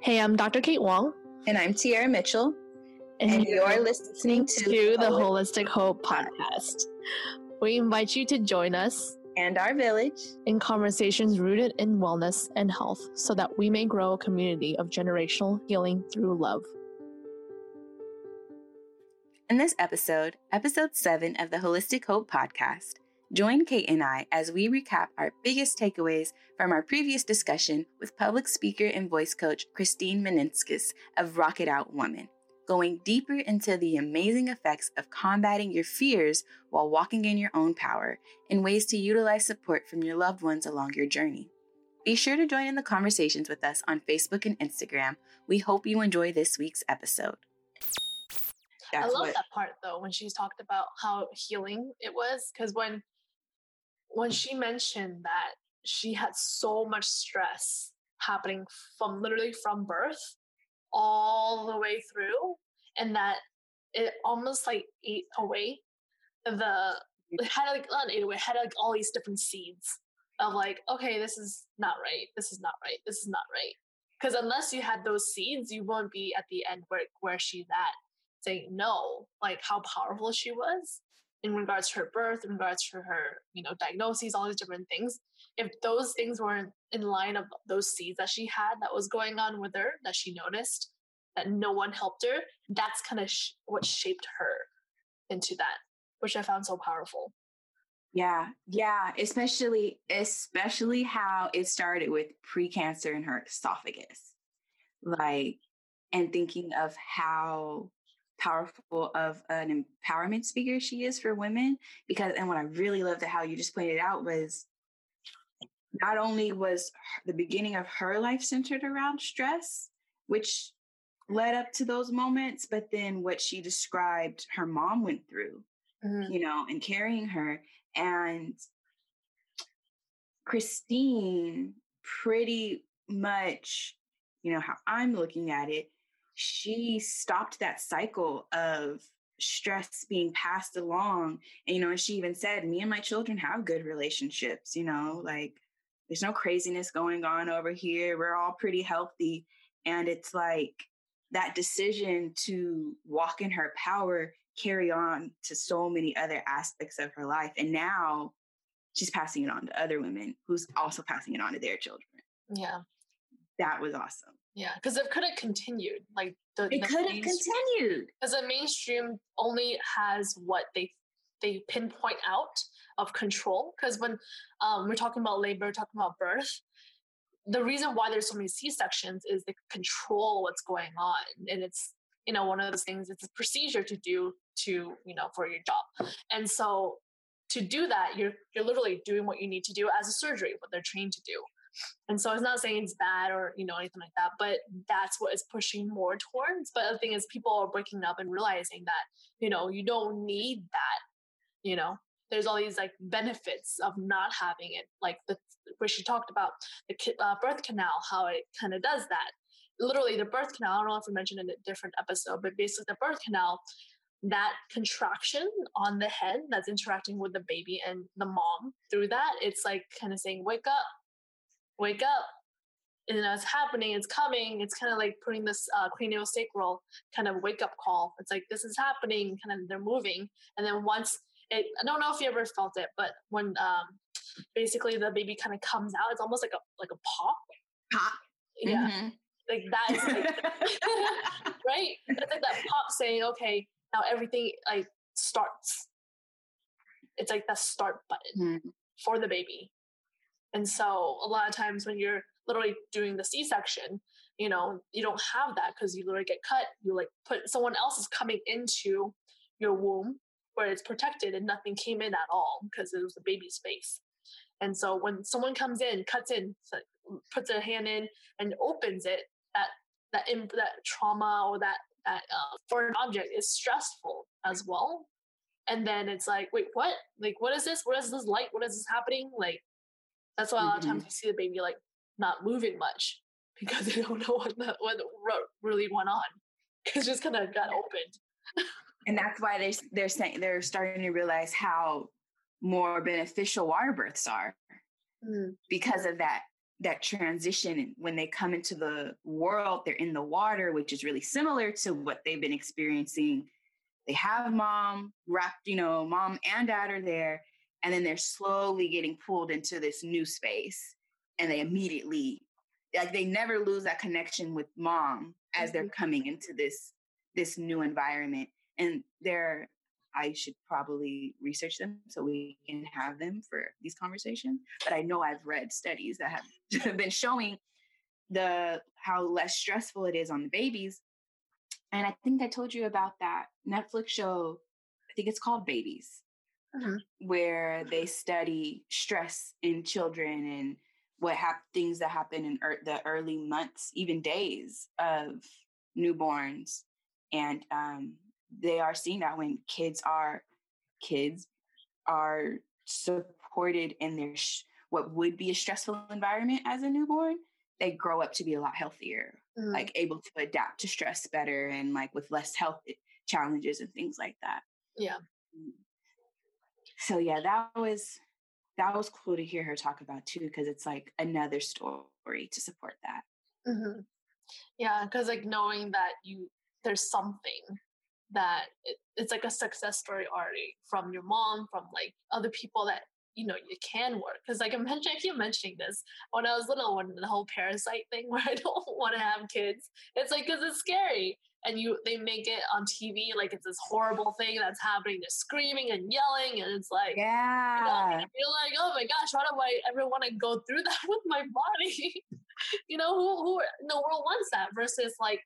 Hey, I'm Dr. Kate Wong. And I'm Tiara Mitchell. And you're listening to the Holistic Hope Podcast. We invite you to join us and our village in conversations rooted in wellness and health so that we may grow a community of generational healing through love. In this episode, episode 7 of the Holistic Hope Podcast, join Kate and I as we recap our biggest takeaways from our previous discussion with public speaker and voice coach Christine Meninskis of Rocket Out Woman, going deeper into the amazing effects of combating your fears while walking in your own power and ways to utilize support from your loved ones along your journey. Be sure to join in the conversations with us on Facebook and Instagram. We hope you enjoy this week's episode. I love that part, though, when she's talked about how healing it was, because when she mentioned that she had so much stress happening from birth all the way through, and that it almost like ate away all these different seeds of like, okay, this is not right. Because unless you had those seeds, you won't be at the end where she's at, saying no, like how powerful she was in regards to her birth, in regards to her, diagnoses, all these different things. If those things weren't in line of those seeds that she had that was going on with her, that she noticed, that no one helped her, that's kind of what shaped her into that, which I found so powerful. Yeah. Especially how it started with pre-cancer in her esophagus, and thinking of how powerful of an empowerment speaker she is for women, and what I really loved how you just pointed out was not only was the beginning of her life centered around stress, which led up to those moments, but then what she described her mom went through, mm-hmm. And carrying her. And Christine, pretty much, how I'm looking at it, she stopped that cycle of stress being passed along. And, and she even said, me and my children have good relationships, there's no craziness going on over here. We're all pretty healthy. And it's like that decision to walk in her power carry on to so many other aspects of her life. And now she's passing it on to other women who's also passing it on to their children. Yeah. That was awesome. Yeah, because it could have continued. Because the mainstream only has what they pinpoint out of control. Because when we're talking about labor, talking about birth, the reason why there's so many C-sections is they control what's going on, and it's one of those things. It's a procedure to do to for your job, and so to do that, you're literally doing what you need to do as a surgery, what they're trained to do. And so it's not saying it's bad or, anything like that, but that's what it's pushing more towards. But the thing is, people are waking up and realizing that, you don't need that, there's all these benefits of not having it. Like where she talked about the birth canal, how it kind of does that. Literally the birth canal, I don't know if we mentioned in a different episode, but basically the birth canal, that contraction on the head that's interacting with the baby and the mom through that, it's like kind of saying, wake up, and it's happening, it's coming. It's kind of like putting this craniosacral kind of wake up call. It's like, this is happening, kind of they're moving. And then once it, I don't know if you ever felt it, but when basically the baby kind of comes out, it's almost like a pop. Yeah. Mm-hmm. Like that is right? It's like that pop saying, okay, now everything starts. It's like that start button for the baby. And so a lot of times when you're literally doing the C-section, you don't have that because you literally get cut. You put someone else is coming into your womb where it's protected and nothing came in at all because it was the baby's space. And so when someone comes in, cuts in, puts their hand in and opens it, that trauma or that foreign object is stressful as well. And then it's like, wait, what? Like, what is this? What is this light? What is this happening? That's why a lot of times you see the baby not moving much because they don't know what really went on. It's just kind of got opened. And that's why they're saying they're starting to realize how more beneficial water births are because of that that transition, when they come into the world, they're in the water, which is really similar to what they've been experiencing. They have mom wrapped, you know, mom and dad are there, and then they're slowly getting pulled into this new space, and they immediately, like, they never lose that connection with mom as they're coming into this new environment. And they're, I should probably research them so we can have them for these conversations. But I know I've read studies that have been showing how less stressful it is on the babies. And I think I told you about that Netflix show, I think it's called Babies, where they study stress in children and what things that happen in the early months, even days of newborns. And they are seeing that when kids are supported in their what would be a stressful environment as a newborn, they grow up to be a lot healthier, like able to adapt to stress better and like with less health challenges and things like that. Yeah. So yeah, that was cool to hear her talk about too, because it's like another story to support that. Mm-hmm. Yeah, because like knowing that there's something that it's like a success story already from your mom, from like other people that, you know, it can work. Because like I keep mentioning this when I was little, when the whole parasite thing where I don't want to have kids, it's like, because it's scary. And they make it on TV like it's this horrible thing that's happening. They're screaming and yelling, and it's like, yeah, you know, you're like, oh my gosh, why do I ever want to go through that with my body? You know, who in the world wants that? Versus like,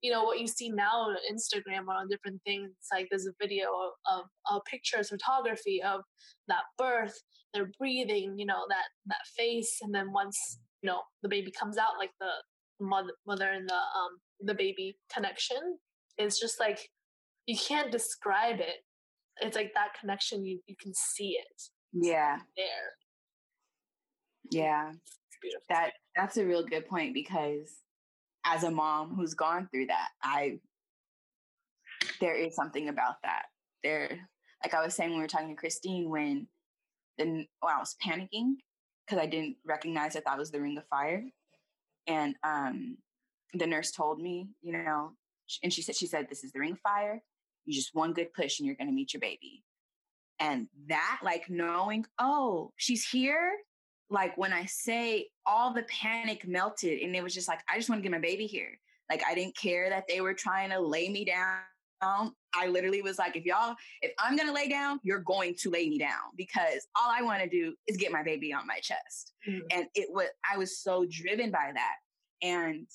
you know, what you see now on Instagram or on different things, like there's a video of pictures, photography of that birth, their breathing, you know, that face. And then once, you know, the baby comes out, like the mother and the baby connection, it's just like, you can't describe it. It's like that connection, you can see it. Yeah. It's there. Yeah. It's beautiful. That's a real good point, because as a mom who's gone through that, there is something about that. There, like I was saying when we were talking to Christine, when I was panicking because I didn't recognize that was the ring of fire, and the nurse told me, you know, and she said this is the ring of fire. You just one good push and you're going to meet your baby, and that, like, knowing, oh, she's here. Like, when I say, all the panic melted, and it was just like, I just want to get my baby here. Like, I didn't care that they were trying to lay me down. I literally was like, if I'm going to lay down, you're going to lay me down, because all I want to do is get my baby on my chest. Mm-hmm. And I was so driven by that. And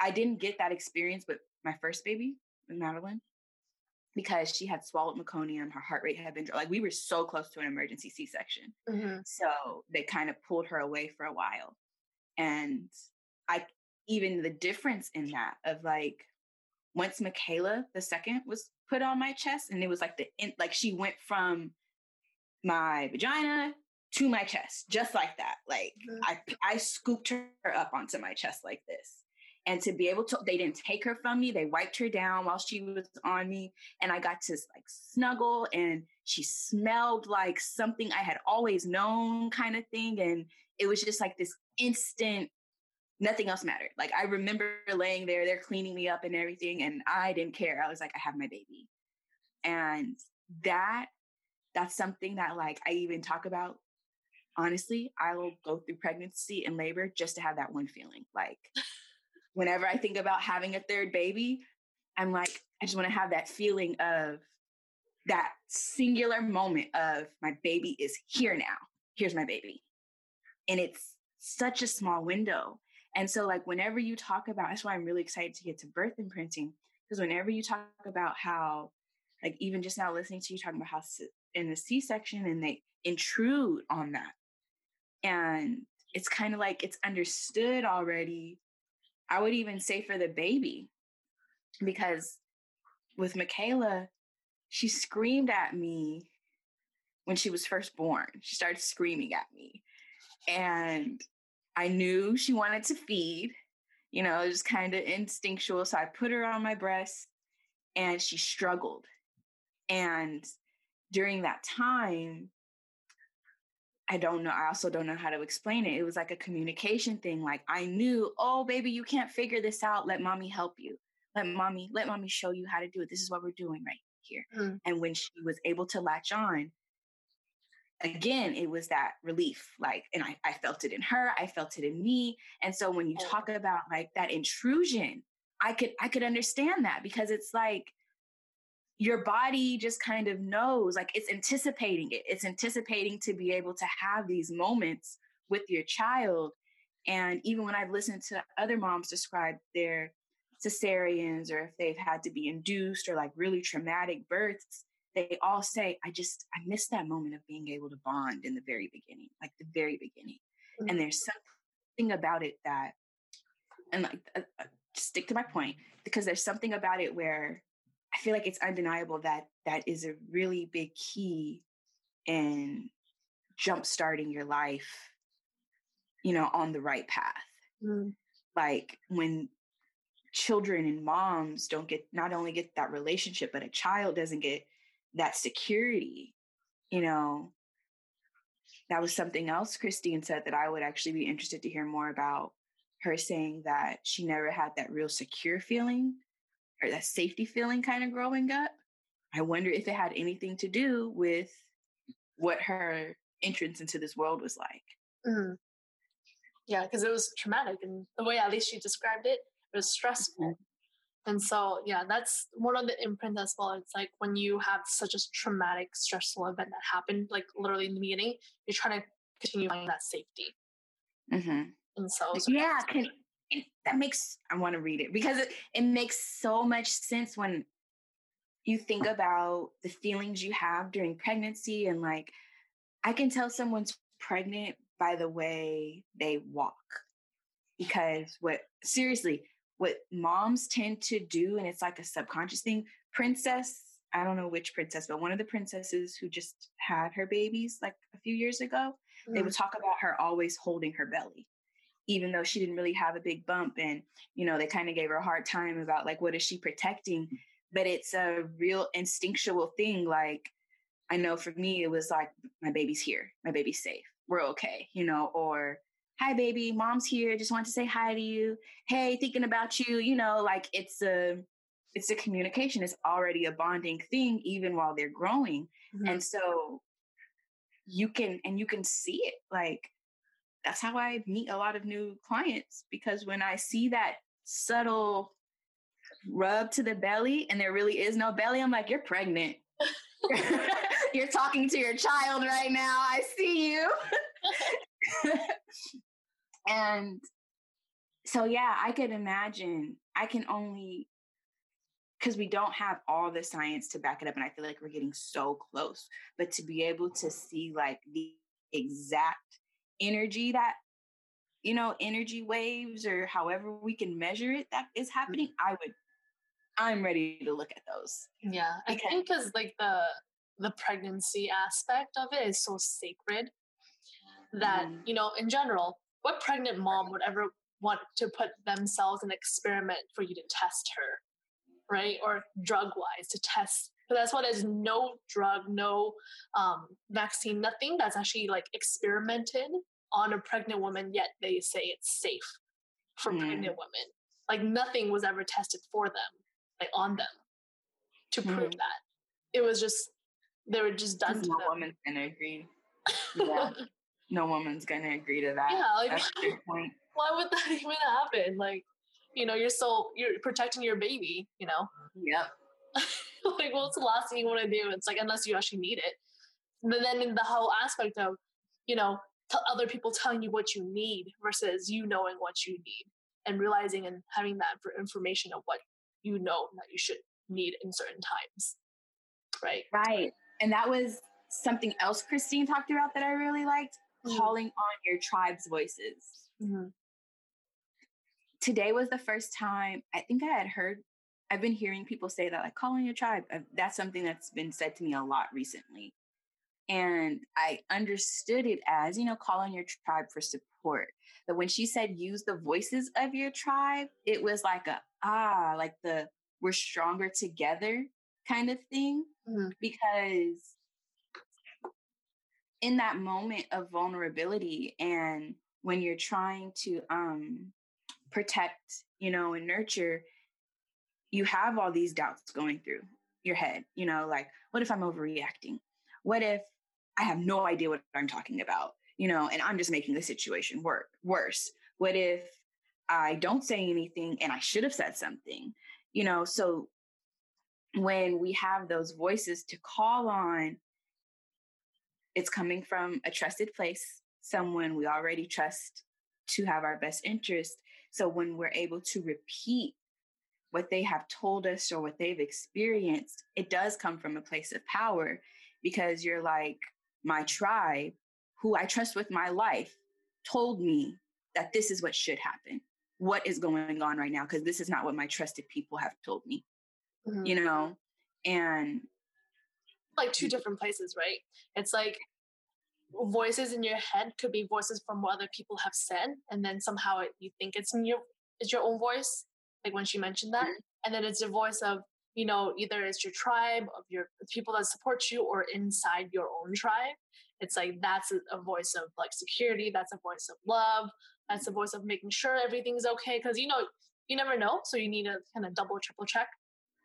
I didn't get that experience with my first baby, Madeline, because she had swallowed meconium, her heart rate had been, like, we were so close to an emergency C-section. Mm-hmm. So they kind of pulled her away for a while. And even the difference in that of, like, once Michaela, the second, was put on my chest, and it was like she went from my vagina to my chest, just like that. Like, mm-hmm. I scooped her up onto my chest like this. And to be able to, they didn't take her from me. They wiped her down while she was on me. And I got to, like, snuggle, and she smelled like something I had always known, kind of thing. And it was just like this instant, nothing else mattered. Like, I remember laying there, they're cleaning me up and everything, and I didn't care. I was like, I have my baby. And that's something that, like, I even talk about. Honestly, I will go through pregnancy and labor just to have that one feeling. Like, whenever I think about having a third baby, I'm like, I just want to have that feeling of that singular moment of, my baby is here now. Here's my baby. And it's such a small window. And so, like, whenever you talk about, that's why I'm really excited to get to birth imprinting, because whenever you talk about how, like, even just now listening to you talking about how in the C-section, and they intrude on that. And it's kind of like, it's understood already. I would even say for the baby, because with Michaela, she screamed at me when she was first born. She started screaming at me, and I knew she wanted to feed, you know, it was kind of instinctual. So I put her on my breast, and she struggled. And during that time, I don't know. I also don't know how to explain it. It was like a communication thing. Like I knew, oh, baby, you can't figure this out. Let mommy help you. Let mommy show you how to do it. This is what we're doing right here. Mm. And when she was able to latch on, again, it was that relief. Like, and I felt it in her. I felt it in me. And so when you talk about like that intrusion, I could understand that, because it's like, your body just kind of knows, like it's anticipating it. It's anticipating to be able to have these moments with your child. And even when I've listened to other moms describe their cesareans, or if they've had to be induced or like really traumatic births, they all say, I missed that moment of being able to bond in the very beginning, like the very beginning. Mm-hmm. And there's something about it that, and like, stick to my point, because there's something about it where I feel like it's undeniable that that is a really big key in jumpstarting your life, you know, on the right path. Mm. Like when children and moms don't get, not only get that relationship, but a child doesn't get that security, you know, that was something else Christine said that I would actually be interested to hear more about, her saying that she never had that real secure feeling, or that safety feeling kind of growing up. I wonder if it had anything to do with what her entrance into this world was like. Mm. Yeah, because it was traumatic. And the way at least she described it, it was stressful. Mm-hmm. And so, yeah, that's one of the imprints as well. It's like when you have such a traumatic, stressful event that happened, like literally in the beginning, you're trying to continue finding that safety. Mm-hmm. And so, yeah, I want to read it because it makes so much sense when you think about the feelings you have during pregnancy. And like, I can tell someone's pregnant by the way they walk, because what moms tend to do, and it's like a subconscious thing, Princess, I don't know which princess, but one of the princesses who just had her babies like a few years ago, mm-hmm. they would talk about her always holding her belly, even though she didn't really have a big bump. And, you know, they kind of gave her a hard time about like, what is she protecting? But it's a real instinctual thing. Like, I know for me, it was like, my baby's here. My baby's safe. We're okay. You know, or hi, baby, mom's here. Just want to say hi to you. Hey, thinking about you, you know, like it's a communication. It's already a bonding thing, even while they're growing. Mm-hmm. And so you can see it. Like, that's how I meet a lot of new clients, because when I see that subtle rub to the belly and there really is no belly, I'm like, you're pregnant. You're talking to your child right now. I see you. And so, yeah, I could imagine, I can only, because we don't have all the science to back it up. And I feel like we're getting so close, but to be able to see like the exact energy that, you know, energy waves, or however we can measure it, that is happening, I'm ready to look at those. Yeah. I think because like the pregnancy aspect of it is so sacred that, you know, in general, what pregnant mom would ever want to put themselves in an experiment for you to test her, right? Or drug wise to test. But that's why there's no drug, no vaccine, nothing that's actually like experimented on a pregnant woman, yet they say it's safe for pregnant women. Like nothing was ever tested for them, like on them, to prove that. It was just, they were just done to them. No woman's going to agree. Yeah. No woman's going to agree to that. Yeah, like, that's your point. Why would that even happen? Like, you know, you're protecting your baby, you know? Yep. Like, well, it's the last thing you want to do. It's like, unless you actually need it. But then in the whole aspect of, you know, other people telling you what you need versus you knowing what you need, and realizing and having that for information of what you know that you should need in certain times. Right. Right. And that was something else Christine talked about that I really liked, calling on your tribe's voices. Mm-hmm. Today was the first time I think I had heard, I've been hearing people say that, like, calling your tribe. That's something that's been said to me a lot recently. And I understood it as, you know, call on your tribe for support. But when she said use the voices of your tribe, it was like the we're stronger together kind of thing. Mm-hmm. Because in that moment of vulnerability and when you're trying to protect, you know, and nurture, you have all these doubts going through your head, you know, like, what if I'm overreacting? What if I have no idea what I'm talking about, you know, and I'm just making the situation worse? What if I don't say anything and I should have said something, you know? So when we have those voices to call on, it's coming from a trusted place, someone we already trust to have our best interest. So when we're able to repeat what they have told us or what they've experienced, it does come from a place of power, because you're like, my tribe, who I trust with my life, told me that this is what should happen. What is going on right now? Because this is not what my trusted people have told me, mm-hmm. you know? And like two different places, right? It's like voices in your head could be voices from what other people have said. And then somehow you think it's your own voice. Like when she mentioned that, and then it's a voice of, you know, either it's your tribe of your people that support you or inside your own tribe. It's like, that's a voice of like security. That's a voice of love. That's a voice of making sure everything's okay. Cause you know, you never know. So you need to kind of double, triple check.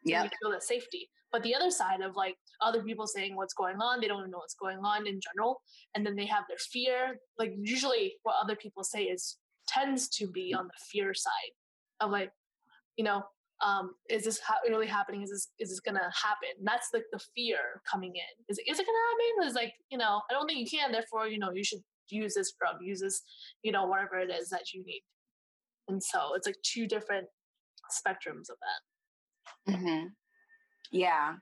So yeah. You feel that safety. But the other side of like other people saying what's going on, they don't know what's going on in general. And then they have their fear. Like usually what other people say is tends to be on the fear side of like, you know, is this really happening? Is this going to happen? That's like the fear coming in. Is it going to happen? It's like, you know, I don't think you can, therefore, you know, you should use this drug, use this, you know, whatever it is that you need. And so it's like two different spectrums of that. Mm-hmm. Yeah.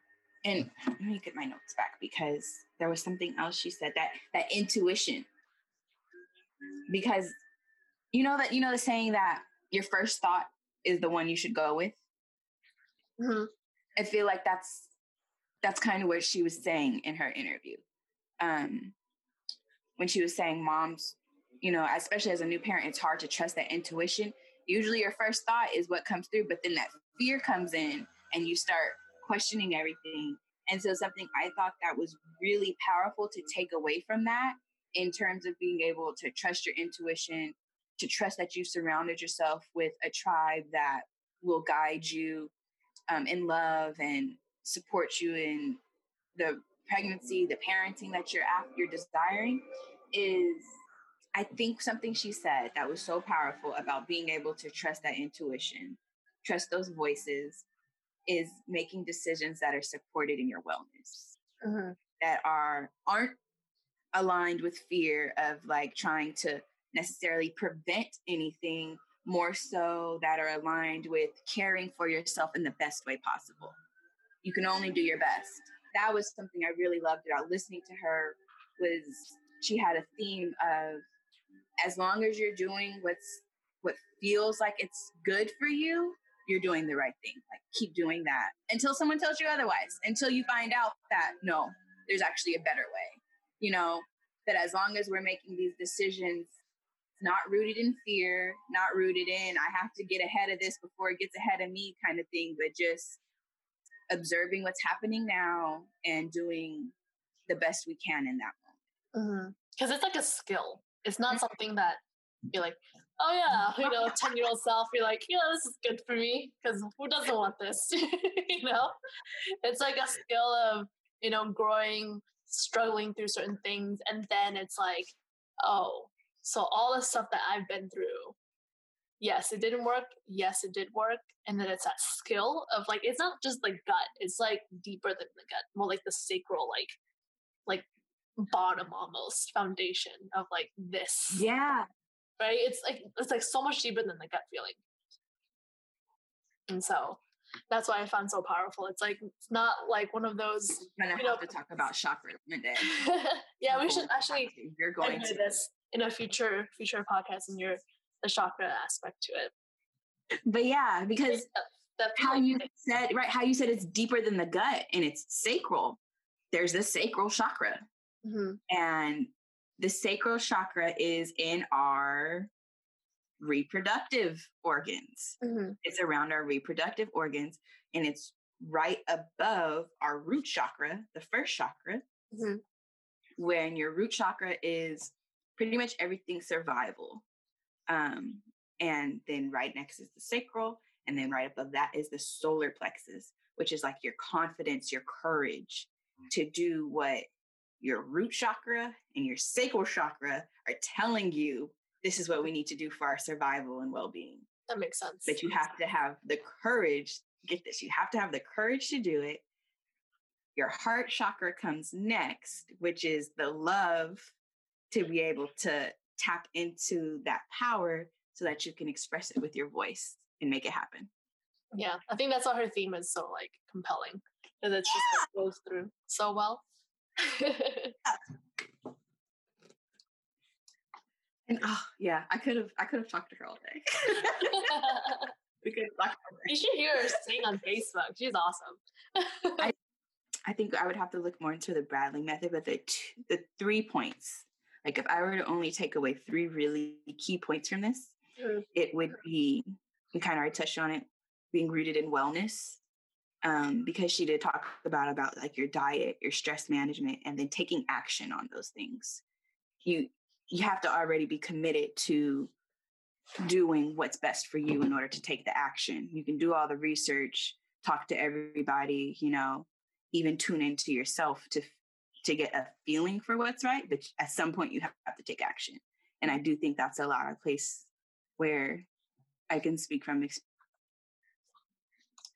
And let me get my notes back because there was something else she said, that intuition, because you know, the saying that your first thought is the one you should go with. Mm-hmm. I feel like that's kind of what she was saying in her interview. When she was saying moms, you know, especially as a new parent, it's hard to trust that intuition. Usually your first thought is what comes through, but then that fear comes in and you start questioning everything. And so something I thought that was really powerful to take away from that in terms of being able to trust your intuition, to trust that you've surrounded yourself with a tribe that will guide you in love and support you in the pregnancy, the parenting that you're desiring, is I think something she said that was so powerful about being able to trust that intuition, trust those voices, is making decisions that are supported in your wellness, mm-hmm. that aren't aligned with fear of like trying to necessarily prevent anything, more so that are aligned with caring for yourself in the best way possible. You can only do your best. That was something I really loved about listening to her, was she had a theme of, as long as you're doing what feels like it's good for you, you're doing the right thing. Like keep doing that until someone tells you otherwise, until you find out that no, there's actually a better way, you know, that as long as we're making these decisions, not rooted in fear, not rooted in, I have to get ahead of this before it gets ahead of me kind of thing, but just observing what's happening now and doing the best we can in that moment. Because mm-hmm. it's like a skill. It's not something that you're like, oh yeah, you know, 10-year-old self, you're like, yeah, this is good for me because who doesn't want this? You know, it's like a skill of, you know, growing, struggling through certain things. And then it's like, oh, so all the stuff that I've been through, yes, it didn't work. Yes, it did work. And then it's that skill of like, it's not just like gut. It's like deeper than the gut, more like the sacral, like bottom almost foundation of like this. Yeah. Right. It's like so much deeper than the gut feeling. And so that's why I found so powerful. It's like, it's not like one of those. I'm going to have to talk about chakra one day. Yeah, we should actually. You're going to this in a future podcast, and the chakra aspect to it. But yeah, because how you said, right, how you said it's deeper than the gut and it's sacral. There's this sacral chakra, mm-hmm. and the sacral chakra is in our reproductive organs. Mm-hmm. It's around our reproductive organs, and it's right above our root chakra, the first chakra. Mm-hmm. when your root chakra is pretty much everything survival. And then right next is the sacral. And then right above that is the solar plexus, which is like your confidence, your courage to do what your root chakra and your sacral chakra are telling you. This is what we need to do for our survival and well-being. That makes sense. But you have to have the courage. Get this. You have to have the courage to do it. Your heart chakra comes next, which is the love to be able to tap into that power so that you can express it with your voice and make it happen. Yeah. I think that's why her theme is so like compelling, because it just like, goes through so well. And I could have talked to her all day. You should hear her sing on Facebook. She's awesome. I think I would have to look more into the Bradley method, but the 3 points, like if I were to only take away 3 really key points from this, it would be, we kind of already touched on it, being rooted in wellness, because she did talk about like your diet, your stress management, and then taking action on those things. You have to already be committed to doing what's best for you in order to take the action. You can do all the research, talk to everybody, even tune into yourself to get a feeling for what's right. But at some point you have to take action. And I do think that's a lot of place where I can speak from experience.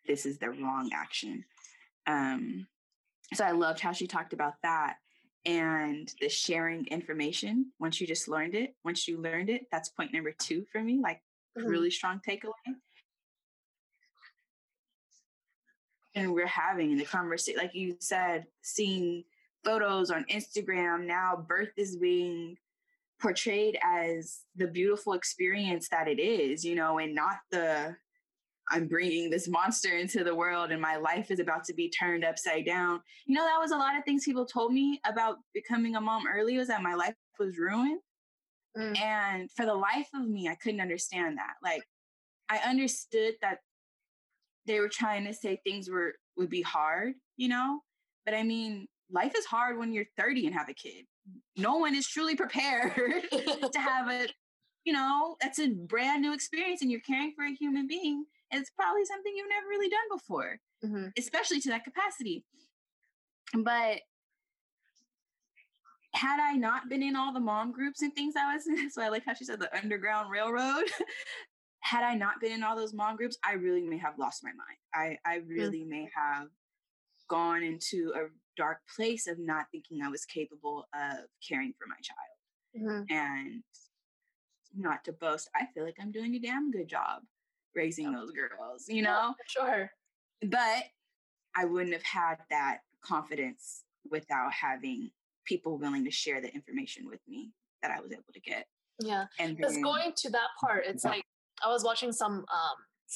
This is the wrong action. So I loved how she talked about that. And the sharing information, once you learned it, that's point number 2 for me, like really strong takeaway. And we're having in the conversation, like you said, seeing photos on Instagram now, birth is being portrayed as the beautiful experience that it is, and not the, I'm bringing this monster into the world and my life is about to be turned upside down. That was a lot of things people told me about becoming a mom early, was that my life was ruined. And for the life of me, I couldn't understand that. Like, I understood that they were trying to say things would be hard, but I mean, life is hard when you're 30 and have a kid. No one is truly prepared to have a, that's a brand new experience, and you're caring for a human being. And it's probably something you've never really done before, especially to that capacity. But had I not been in all the mom groups and things I was in, so I like how she said the Underground Railroad, had I not been in all those mom groups, I really may have lost my mind. I really may have gone into a dark place of not thinking I was capable of caring for my child. And not to boast, I feel like I'm doing a damn good job raising those girls, Yeah, sure. But I wouldn't have had that confidence without having people willing to share the information with me that I was able to get. Yeah. And just going to that part, it's like, I was watching some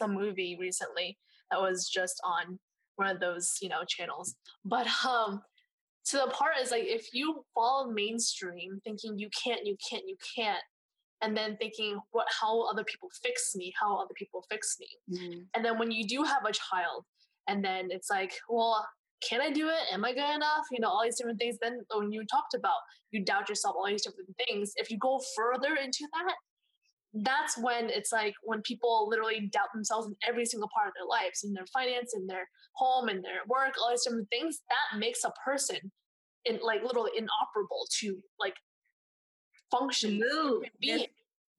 movie recently that was just on one of those, channels, but, to the part is like, if you follow mainstream thinking you can't, and then thinking how other people fix me, Mm-hmm. And then when you do have a child, and then it's like, well, can I do it? Am I good enough? All these different things. Then when you talked about, you doubt yourself, all these different things. If you go further into that, that's when it's like when people literally doubt themselves in every single part of their lives, in their finance, in their home, in their work, all these different things, that makes a person literally inoperable to function. Move.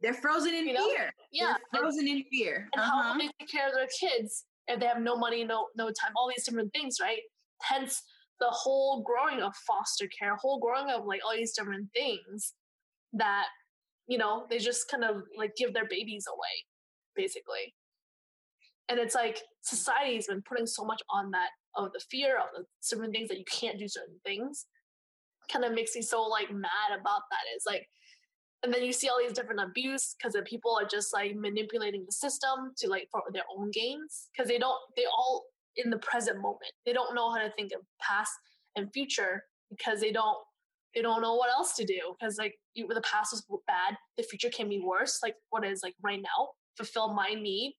They're frozen in fear. Yeah. They're frozen in fear. And how will they take care of their kids if they have no money, no time, all these different things, right? Hence the whole growing of foster care, whole growing of all these different things that, they just kind of give their babies away, basically. And it's like society's been putting so much on that, of the fear of the certain things that you can't do certain things. Kind of makes me so mad about that. It's like, and then you see all these different abuse because the people are just manipulating the system to for their own gains, because they all in the present moment, they don't know how to think of past and future, because they don't know what else to do, because the past was bad, the future can be worse, what is right now, fulfill my need,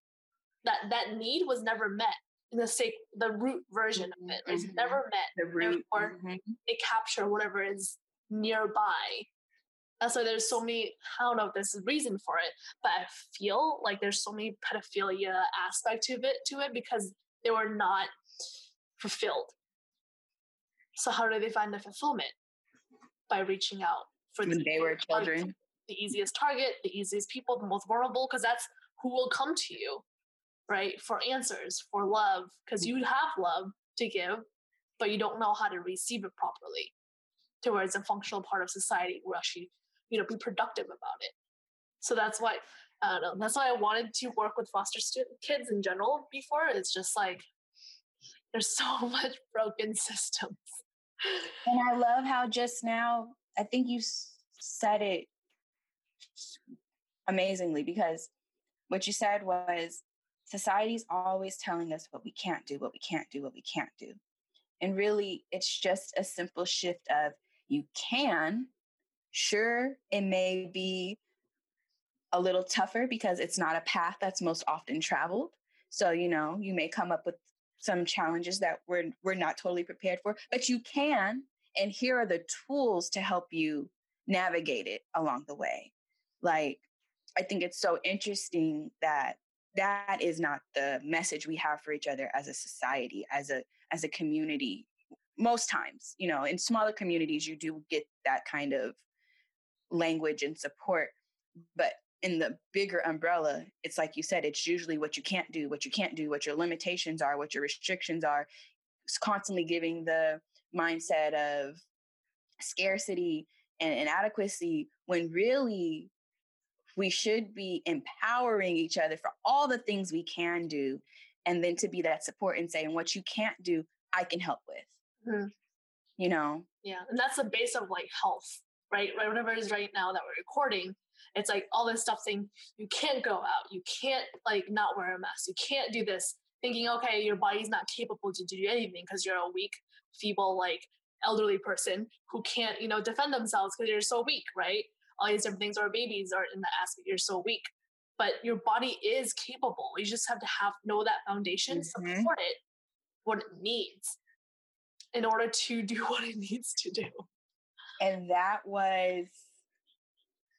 that need was never met. The root version of it is never met. Therefore, they capture whatever is nearby. And so there's so many, I don't know if there's a reason for it, but I feel like there's so many pedophilia aspect to it because they were not fulfilled. So how do they find the fulfillment? By reaching out for when they were children. Like, the easiest target, the easiest people, the most vulnerable, because that's who will come to you, right? For answers, for love, because you have love to give, but you don't know how to receive it properly. To where it's a functional part of society, where actually, be productive about it. So that's why, I don't know, that's why I wanted to work with foster kids in general before. It's just like, there's so much broken systems. And I love how just now, I think you said it amazingly, because what you said was society's always telling us what we can't do, what we can't do, what we can't do. And really, it's just a simple shift of you can. Sure, it may be a little tougher because it's not a path that's most often traveled. So, you may come up with some challenges that we're not totally prepared for, but you can. And here are the tools to help you navigate it along the way. Like, I think it's so interesting that is not the message we have for each other as a society, as a community. Most times, in smaller communities, you do get that kind of language and support. But in the bigger umbrella, it's like you said, it's usually what you can't do, what your limitations are, what your restrictions are. It's constantly giving the mindset of scarcity and inadequacy, when really we should be empowering each other for all the things we can do, and then to be that support and saying, what you can't do, I can help with. Mm-hmm. Yeah. And that's the base of like health, right? Whatever it is right now that we're recording, it's like all this stuff saying you can't go out, you can't like not wear a mask, you can't do this, thinking, okay, your body's not capable to do anything because you're a weak, feeble, like elderly person who can't, defend themselves because you're so weak, right? All these different things, or babies are in the aspect, you're so weak, but your body is capable. You just have to know that foundation, mm-hmm. support it, what it needs in order to do what it needs to do. And that was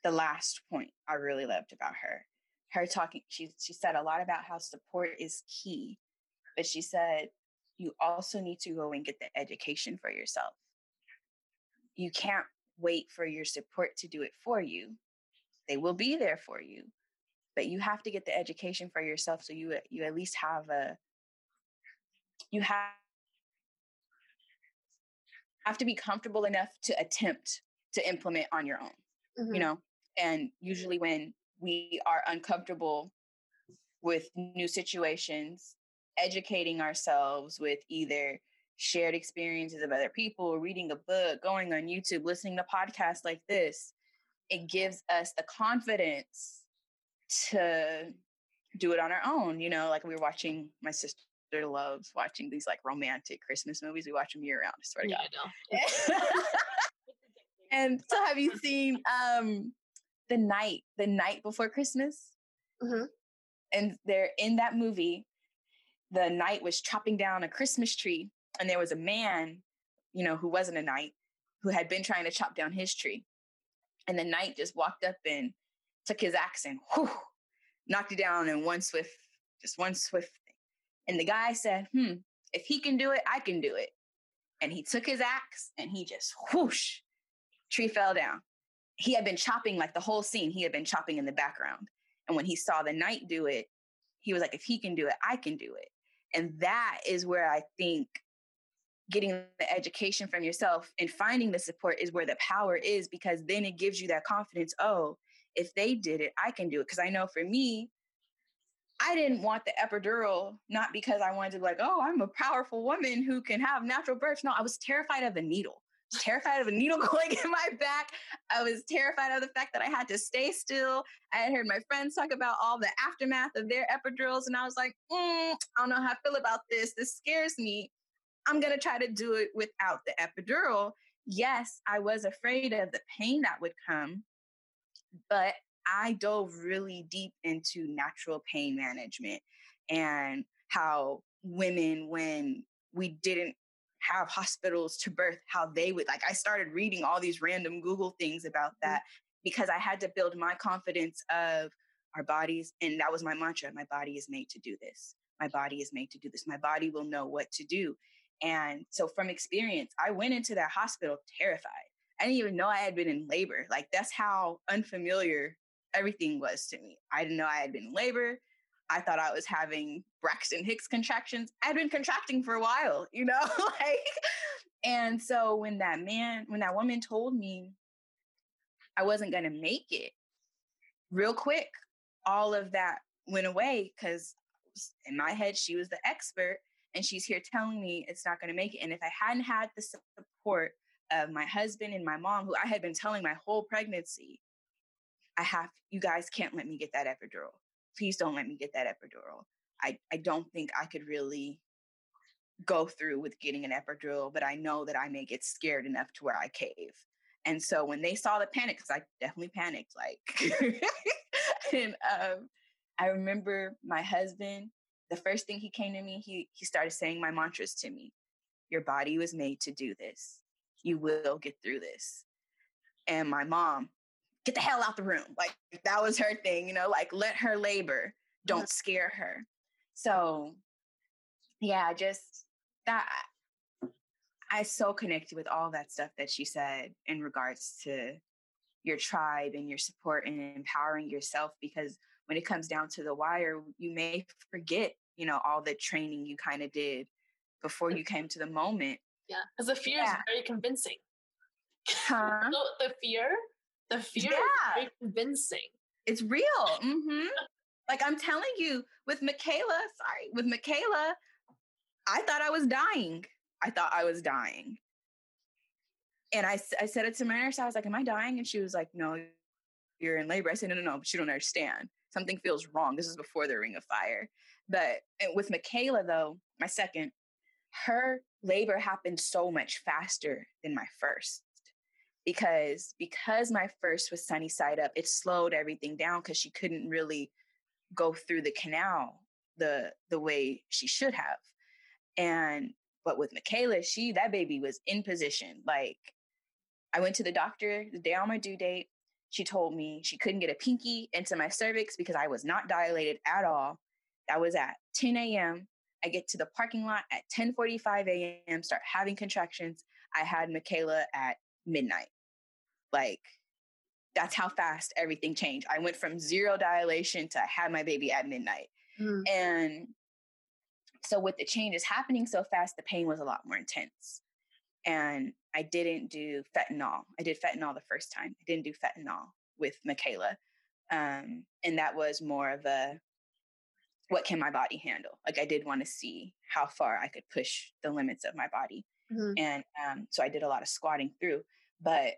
the last point I really loved about her. Her talking, she said a lot about how support is key, but she said, you also need to go and get the education for yourself. You can't wait for your support to do it for you. They will be there for you, but you have to get the education for yourself. So you at least have have to be comfortable enough to attempt to implement on your own, mm-hmm. And usually when we are uncomfortable with new situations, educating ourselves with either shared experiences of other people, reading a book, going on YouTube, listening to podcasts like this, it gives us the confidence to do it on our own. Like we were watching, my sister loves watching these like romantic Christmas movies. We watch them year round, I swear to God. I know. And so have you seen The Night Before Christmas? Mm-hmm. And they're in that movie. The knight was chopping down a Christmas tree, and there was a man, who wasn't a knight, who had been trying to chop down his tree. And the knight just walked up and took his axe and knocked it down in one swift thing. And the guy said, if he can do it, I can do it. And he took his axe and he just whoosh, tree fell down. He had been chopping like the whole scene. He had been chopping in the background. And when he saw the knight do it, he was like, if he can do it, I can do it. And that is where I think getting the education from yourself and finding the support is where the power is, because then it gives you that confidence. Oh, if they did it, I can do it. Because I know for me, I didn't want the epidural, not because I wanted to be like, oh, I'm a powerful woman who can have natural births. No, I was terrified of the needle. I was terrified of a needle going in my back. I was terrified of the fact that I had to stay still. I had heard my friends talk about all the aftermath of their epidurals. And I was like, I don't know how I feel about this. This scares me. I'm going to try to do it without the epidural. Yes, I was afraid of the pain that would come, but I dove really deep into natural pain management and how women, when we didn't have hospitals to birth how they would. Like, I started reading all these random Google things about that because I had to build my confidence of our bodies. And that was my mantra. My body is made to do this. My body is made to do this. My body will know what to do. And so from experience, I went into that hospital terrified. I didn't even know I had been in labor. Like, that's how unfamiliar everything was to me. I didn't know I had been in labor. I thought I was having Braxton Hicks contractions. I'd been contracting for a while, you know? And so when that woman told me I wasn't going to make it, real quick, all of that went away because in my head, she was the expert and she's here telling me it's not going to make it. And if I hadn't had the support of my husband and my mom, who I had been telling my whole pregnancy, you guys can't let me get that epidural. Please don't let me get that epidural. I don't think I could really go through with getting an epidural, but I know that I may get scared enough to where I cave. And so when they saw the panic, because I definitely panicked, like, and I remember my husband, the first thing he came to me, he started saying my mantras to me. Your body was made to do this. You will get through this. And my mom, get the hell out the room. Like, that was her thing, you know, like, let her labor. Don't scare her. So yeah, just that. I so connected with all that stuff that she said in regards to your tribe and your support and empowering yourself, because when it comes down to the wire, you may forget, you know, all the training you kind of did before you came to the moment. Yeah. Because the fear is very convincing. Huh? The fear is very convincing. It's real. Mm-hmm. Like, I'm telling you, with Michaela, I thought I was dying. And I said it to my nurse. I was like, am I dying? And she was like, no, you're in labor. I said, no, but you don't understand. Something feels wrong. This is before the ring of fire. But with Michaela, though, my second, her labor happened so much faster than my first. Because my first was sunny side up, it slowed everything down because she couldn't really go through the canal the way she should have. But with Michaela, that baby was in position. Like, I went to the doctor the day on my due date. She told me she couldn't get a pinky into my cervix because I was not dilated at all. That was at 10 a.m. I get to the parking lot at 10:45 a.m., start having contractions. I had Michaela at midnight. Like, that's how fast everything changed. I went from zero dilation to I had my baby at midnight. Mm. And so with the changes happening so fast, the pain was a lot more intense. And I didn't do fentanyl. I did fentanyl the first time. I didn't do fentanyl with Michaela. And that was more of what can my body handle? Like, I did want to see how far I could push the limits of my body. Mm-hmm. And so I did a lot of squatting through, but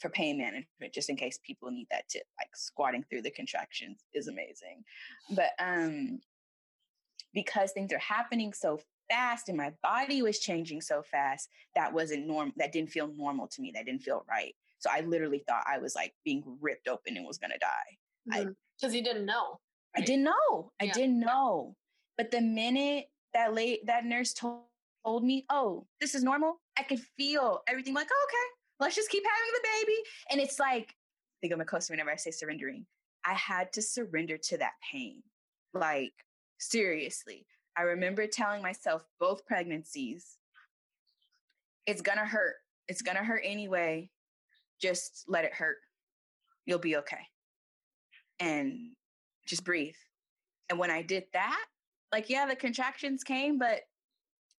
for pain management, just in case people need that tip, like, squatting through the contractions is amazing. But because things are happening so fast and my body was changing so fast, that wasn't normal. That didn't feel normal to me. That didn't feel right. So I literally thought I was, like, being ripped open and was going to die. Mm-hmm. Because you didn't know. Right? I didn't know. Yeah. I didn't know. But the minute that nurse told me, oh, this is normal, I could feel everything, like, oh, okay, let's just keep having the baby. And it's like, I think I'm a coaster whenever I say surrendering. I had to surrender to that pain. Like, seriously, I remember telling myself both pregnancies, it's going to hurt. It's going to hurt anyway. Just let it hurt. You'll be okay. And just breathe. And when I did that, like, yeah, the contractions came, but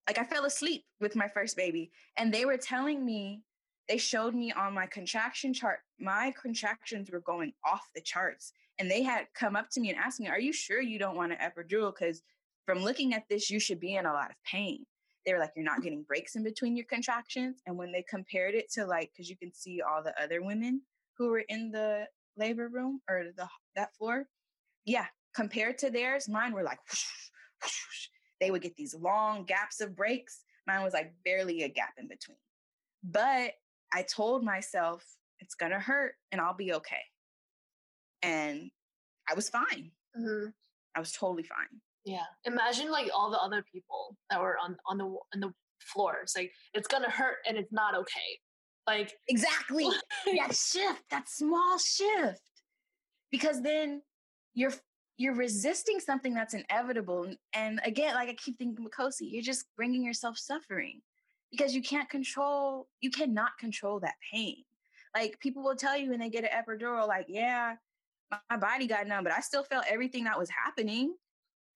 like, I fell asleep with my first baby and they were telling me, they showed me on my contraction chart, my contractions were going off the charts. And they had come up to me and asked me, are you sure you don't want an epidural? Because from looking at this, you should be in a lot of pain. They were like, you're not getting breaks in between your contractions. And when they compared it to, like, because you can see all the other women who were in the labor room or that floor. Yeah. Compared to theirs, mine were like, whoosh, whoosh. They would get these long gaps of breaks. Mine was like barely a gap in between. But I told myself it's going to hurt and I'll be okay. And I was fine. Mm-hmm. I was totally fine. Yeah. Imagine, like, all the other people that were on the floors. Like, it's going to hurt and it's not okay. Like, exactly. That shift, that small shift, because then you're resisting something that's inevitable. And again, like I keep thinking, Mikosi, you're just bringing yourself suffering because you cannot control that pain. Like, people will tell you when they get an epidural, like, yeah, my body got numb, but I still felt everything that was happening.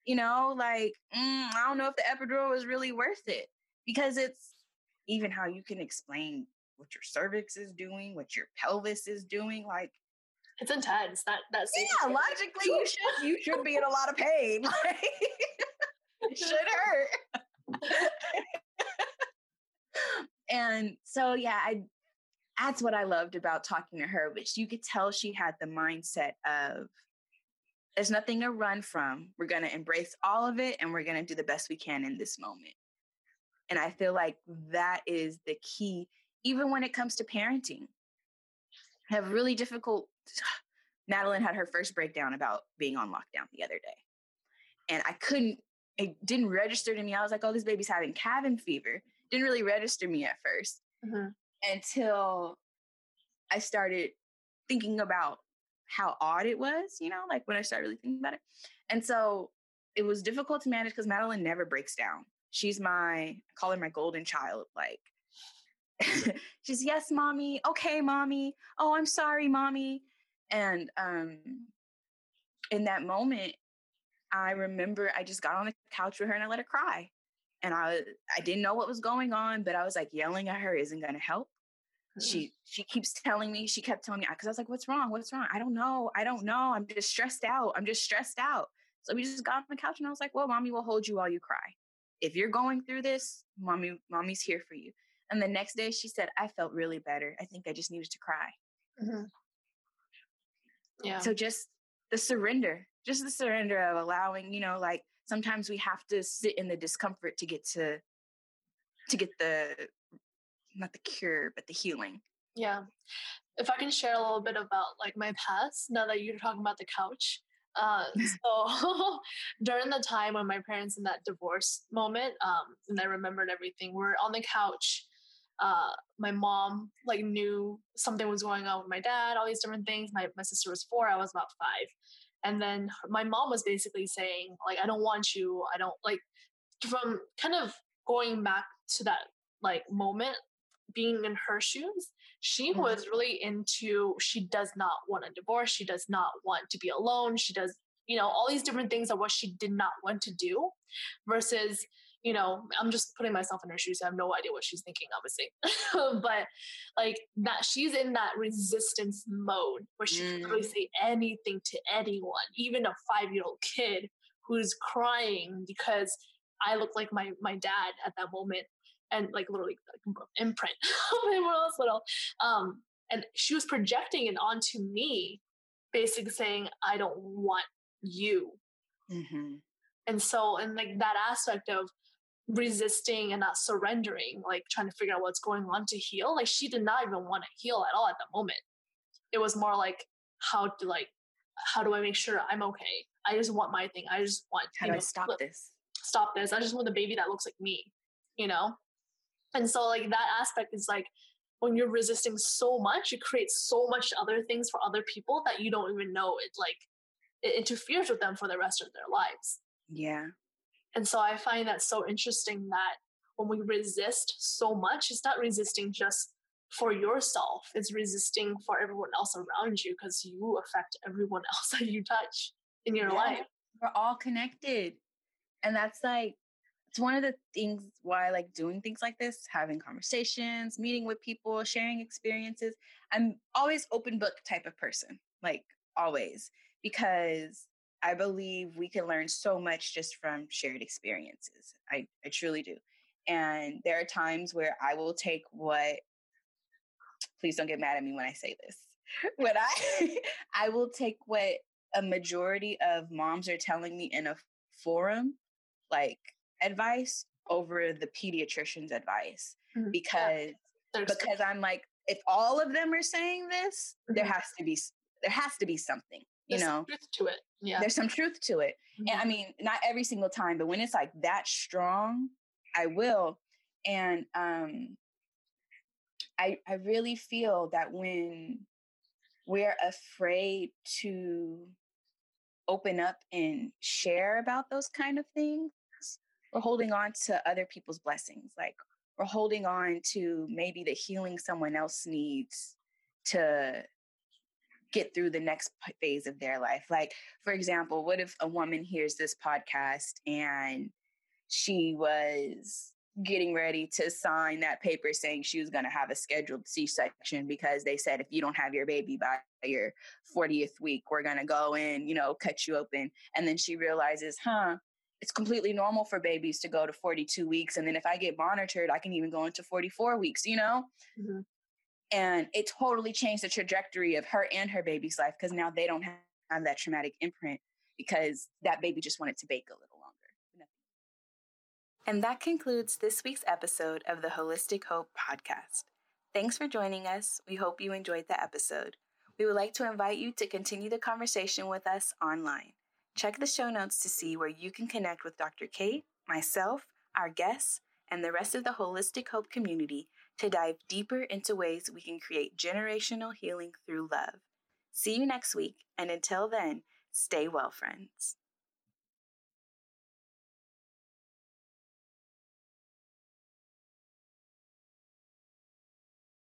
You know, like, I don't know if the epidural was really worth it, because it's even how you can explain what your cervix is doing, what your pelvis is doing. Like, it's intense. Yeah, logically, you should be in a lot of pain. Like, it should hurt. And so, yeah, that's what I loved about talking to her, which you could tell she had the mindset of, there's nothing to run from. We're going to embrace all of it, and we're going to do the best we can in this moment. And I feel like that is the key, even when it comes to parenting. I have really difficult... Madeline had her first breakdown about being on lockdown the other day. And it didn't register to me. I was like, oh, this baby's having cabin fever. Didn't really register me at first. Mm-hmm. Until I started thinking about how odd it was, you know, like when I started really thinking about it. And so it was difficult to manage because Madeline never breaks down. She's I call her my golden child. Like, she's, yes, mommy. Okay, mommy. Oh, I'm sorry, mommy. And in that moment, I remember I just got on the couch with her and I let her cry. And I didn't know what was going on, but I was like, yelling at her isn't going to help. She kept telling me, because I was like, what's wrong? I don't know. I'm just stressed out. So we just got on the couch and I was like, well, mommy will hold you while you cry. If you're going through this, mommy's here for you. And the next day she said, I felt really better. I think I just needed to cry. Mm-hmm. Yeah. So just the surrender of allowing, you know, like sometimes we have to sit in the discomfort to get the, not the cure, but the healing. Yeah. If I can share a little bit about like my past, now that you're talking about the couch. So during the time when my parents in that divorce moment, and I remembered everything, we're on the couch. My mom like knew something was going on with my dad, all these different things. My sister was 4, I was about 5. And then my mom was basically saying like, I don't want you. I don't like, from kind of going back to that like moment, being in her shoes, she mm-hmm. was really into, she does not want a divorce. She does not want to be alone. She does, you know, all these different things of what she did not want to do versus, you know, I'm just putting myself in her shoes. I have no idea what she's thinking, obviously, but like that she's in that resistance mode where she can really say anything to anyone, even a 5-year-old kid who's crying because I look like my dad at that moment. And like literally like imprint when I was little. And she was projecting it onto me, basically saying, I don't want you. Mm-hmm. And so, and like that aspect of resisting and not surrendering, like trying to figure out what's going on to heal. Like she did not even want to heal at all at that moment. It was more like, how do I make sure I'm okay? I just want my thing. I just want, how do I stop this. I just want the baby that looks like me, you know? And so like that aspect is like, when you're resisting so much, it creates so much other things for other people that you don't even know it, like it interferes with them for the rest of their lives. Yeah. And so I find that so interesting that when we resist so much, it's not resisting just for yourself. It's resisting for everyone else around you because you affect everyone else that you touch in your life. We're all connected. And that's like, it's one of the things why I like doing things like this, having conversations, meeting with people, sharing experiences. I'm always open book type of person, like always, because I believe we can learn so much just from shared experiences. I truly do. And there are times where I will take what, please don't get mad at me when I say this, when I will take what a majority of moms are telling me in a forum, like, advice over the pediatrician's advice, because I'm like, if all of them are saying this, mm-hmm. there has to be something, you know, some truth to it. Yeah. There's some truth to it. Mm-hmm. And I mean, not every single time, but when it's like that strong, I will. And I really feel that when we're afraid to open up and share about those kind of things, we're holding on to other people's blessings. Like, we're holding on to maybe the healing someone else needs to get through the next phase of their life. Like, for example, what if a woman hears this podcast and she was getting ready to sign that paper saying she was going to have a scheduled C-section because they said, if you don't have your baby by your 40th week, we're going to go in, you know, cut you open. And then she realizes, it's completely normal for babies to go to 42 weeks. And then if I get monitored, I can even go into 44 weeks, you know? Mm-hmm. And it totally changed the trajectory of her and her baby's life, because now they don't have that traumatic imprint because that baby just wanted to bake a little longer. And that concludes this week's episode of the Holistic Hope Podcast. Thanks for joining us. We hope you enjoyed the episode. We would like to invite you to continue the conversation with us online. Check the show notes to see where you can connect with Dr. Kate, myself, our guests, and the rest of the Holistic Hope community to dive deeper into ways we can create generational healing through love. See you next week, and until then, stay well, friends.